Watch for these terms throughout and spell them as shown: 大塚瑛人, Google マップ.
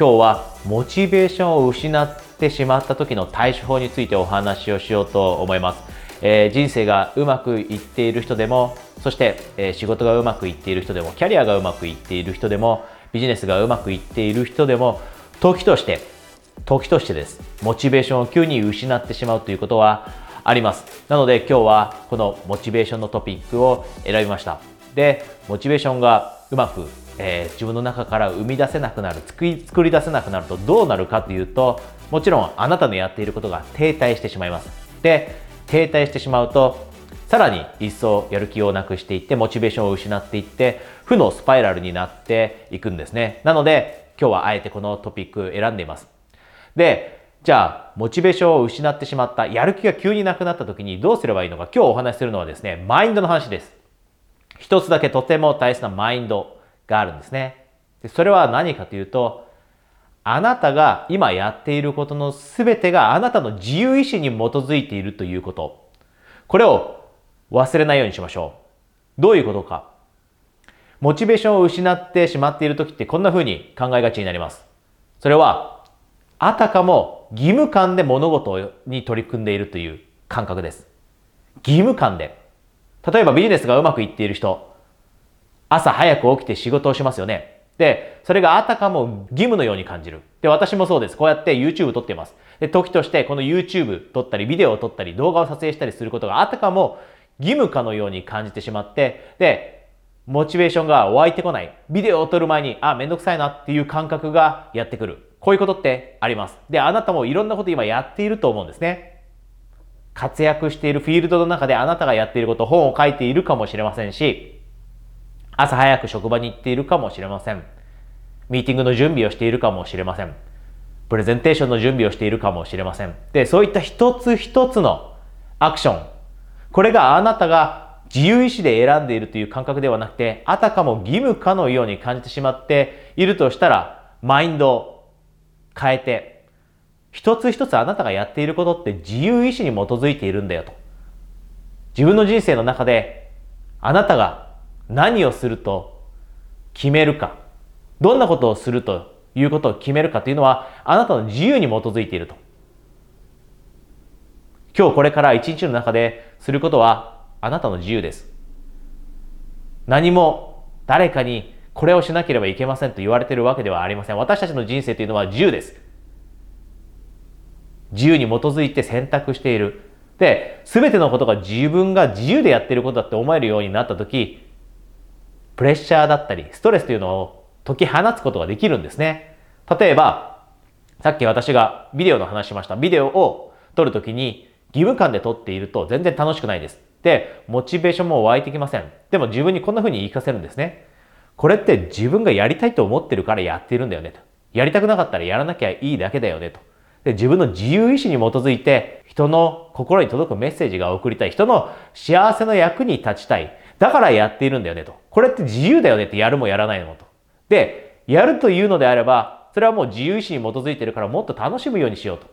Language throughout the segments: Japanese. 今日はモチベーションを失ってしまった時の対処法についてお話をしようと思います。人生がうまくいっている人でも、そして、仕事がうまくいっている人でも、キャリアがうまくいっている人でも、ビジネスがうまくいっている人でも、時としてです。モチベーションを急に失ってしまうということはあります。なので今日はこのモチベーションのトピックを選びました。で、モチベーションがうまく、自分の中から生み出せなくなる、作り出せなくなるとどうなるかというと、もちろんあなたのやっていることが停滞してしまいます。で、停滞してしまうと、さらに一層やる気をなくしていって、モチベーションを失っていって、負のスパイラルになっていくんですね。なので、今日はあえてこのトピック選んでいます。で、じゃあ、モチベーションを失ってしまった、やる気が急になくなった時にどうすればいいのか、今日お話しするのはですね、マインドの話です。一つだけとても大切なマインドがあるんですね。で、それは何かというと、あなたが今やっていることの全てがあなたの自由意志に基づいているということ。これを忘れないようにしましょう。どういうことか。モチベーションを失ってしまっている時ってこんな風に考えがちになります。それはあたかも義務感で物事に取り組んでいるという感覚です。義務感で。例えばビジネスがうまくいっている人、朝早く起きて仕事をしますよね。で、それがあたかも義務のように感じる。で、私もそうです。こうやって YouTube 撮っています。で、時としてこの YouTube 撮ったり、ビデオを撮ったり、動画を撮影したりすることがあたかも義務かのように感じてしまって、で、モチベーションが湧いてこない。ビデオを撮る前に、めんどくさいなっていう感覚がやってくる。こういうことってあります。で、あなたもいろんなこと今やっていると思うんですね。活躍しているフィールドの中であなたがやっていること、本を書いているかもしれませんし、朝早く職場に行っているかもしれません。ミーティングの準備をしているかもしれません。プレゼンテーションの準備をしているかもしれません。で、そういった一つ一つのアクション。これがあなたが自由意志で選んでいるという感覚ではなくて、あたかも義務かのように感じてしまっているとしたら、マインドを変えて、一つ一つあなたがやっていることって自由意志に基づいているんだよと。自分の人生の中で、あなたが何をすると決めるか、どんなことをするということを決めるかというのは、あなたの自由に基づいていると。今日これから一日の中ですることはあなたの自由です。何も誰かにこれをしなければいけませんと言われているわけではありません。私たちの人生というのは自由です。自由に基づいて選択している。で、すべてのことが自分が自由でやっていることだって思えるようになったとき、プレッシャーだったり、ストレスというのを解き放つことができるんですね。例えば、さっき私がビデオの話しました。ビデオを撮るときに義務感で撮っていると全然楽しくないです。で、モチベーションも湧いてきません。でも自分にこんな風に言い聞かせるんですね。これって自分がやりたいと思ってるからやってるんだよねと。やりたくなかったらやらなきゃいいだけだよねと。で、自分の自由意志に基づいて人の心に届くメッセージが送りたい。人の幸せの役に立ちたい。だからやっているんだよねと。これって自由だよねって、やるもやらないもと。で、やるというのであれば、それはもう自由意志に基づいているからもっと楽しむようにしようと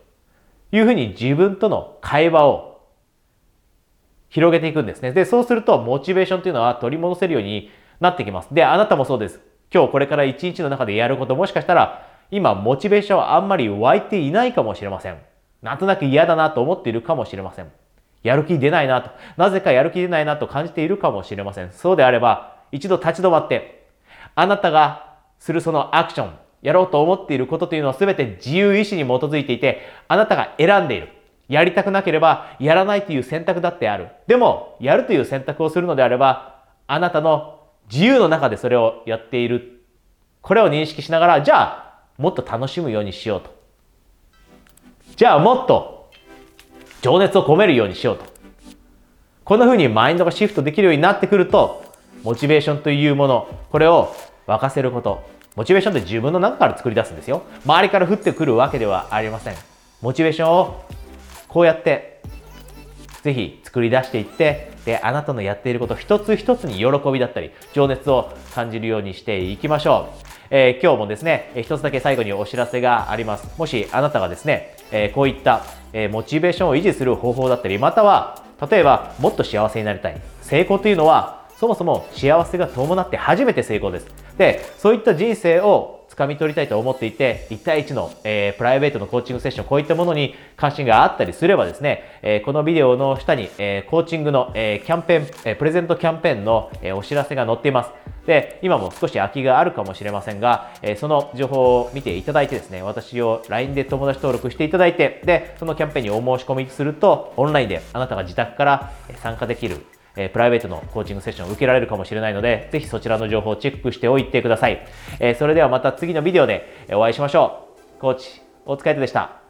いうふうに自分との会話を広げていくんですね。で、そうするとモチベーションというのは取り戻せるようになってきます。で、あなたもそうです。今日これから一日の中でやること、もしかしたら今モチベーションあんまり湧いていないかもしれません。なんとなく嫌だなと思っているかもしれません。やる気出ないなと、なぜかやる気出ないなと感じているかもしれません。そうであれば、一度立ち止まって、あなたがするそのアクション、やろうと思っていることというのは全て自由意志に基づいていて、あなたが選んでいる。やりたくなければやらないという選択だってある。でも、やるという選択をするのであれば、あなたの自由の中でそれをやっている。これを認識しながら、じゃあ、もっと楽しむようにしようと。じゃあ、もっと情熱を込めるようにしようと。こんな風にマインドがシフトできるようになってくると、モチベーションというもの、これを沸かせること。モチベーションって自分の中から作り出すんですよ。周りから降ってくるわけではありません。モチベーションをこうやってぜひ作り出していって、で、あなたのやっていること一つ一つに喜びだったり、情熱を感じるようにしていきましょう。今日もですね、一つだけ最後にお知らせがあります。もしあなたがですね、こういった、モチベーションを維持する方法だったり、または例えばもっと幸せになりたい。成功というのはそもそも幸せが伴って初めて成功です。で、そういった人生を掴み取りたいと思っていて、1対1の、プライベートのコーチングセッション、こういったものに関心があったりすればですね、このビデオの下に、コーチングの、キャンペーン、プレゼントキャンペーンの、お知らせが載っています。で、今も少し空きがあるかもしれませんが、その情報を見ていただいてですね、私を LINE で友達登録していただいて、で、そのキャンペーンにお申し込みすると、オンラインであなたが自宅から参加できる、プライベートのコーチングセッションを受けられるかもしれないので、ぜひそちらの情報をチェックしておいてください。それではまた次のビデオでお会いしましょう。コーチ、大塚瑛人でした。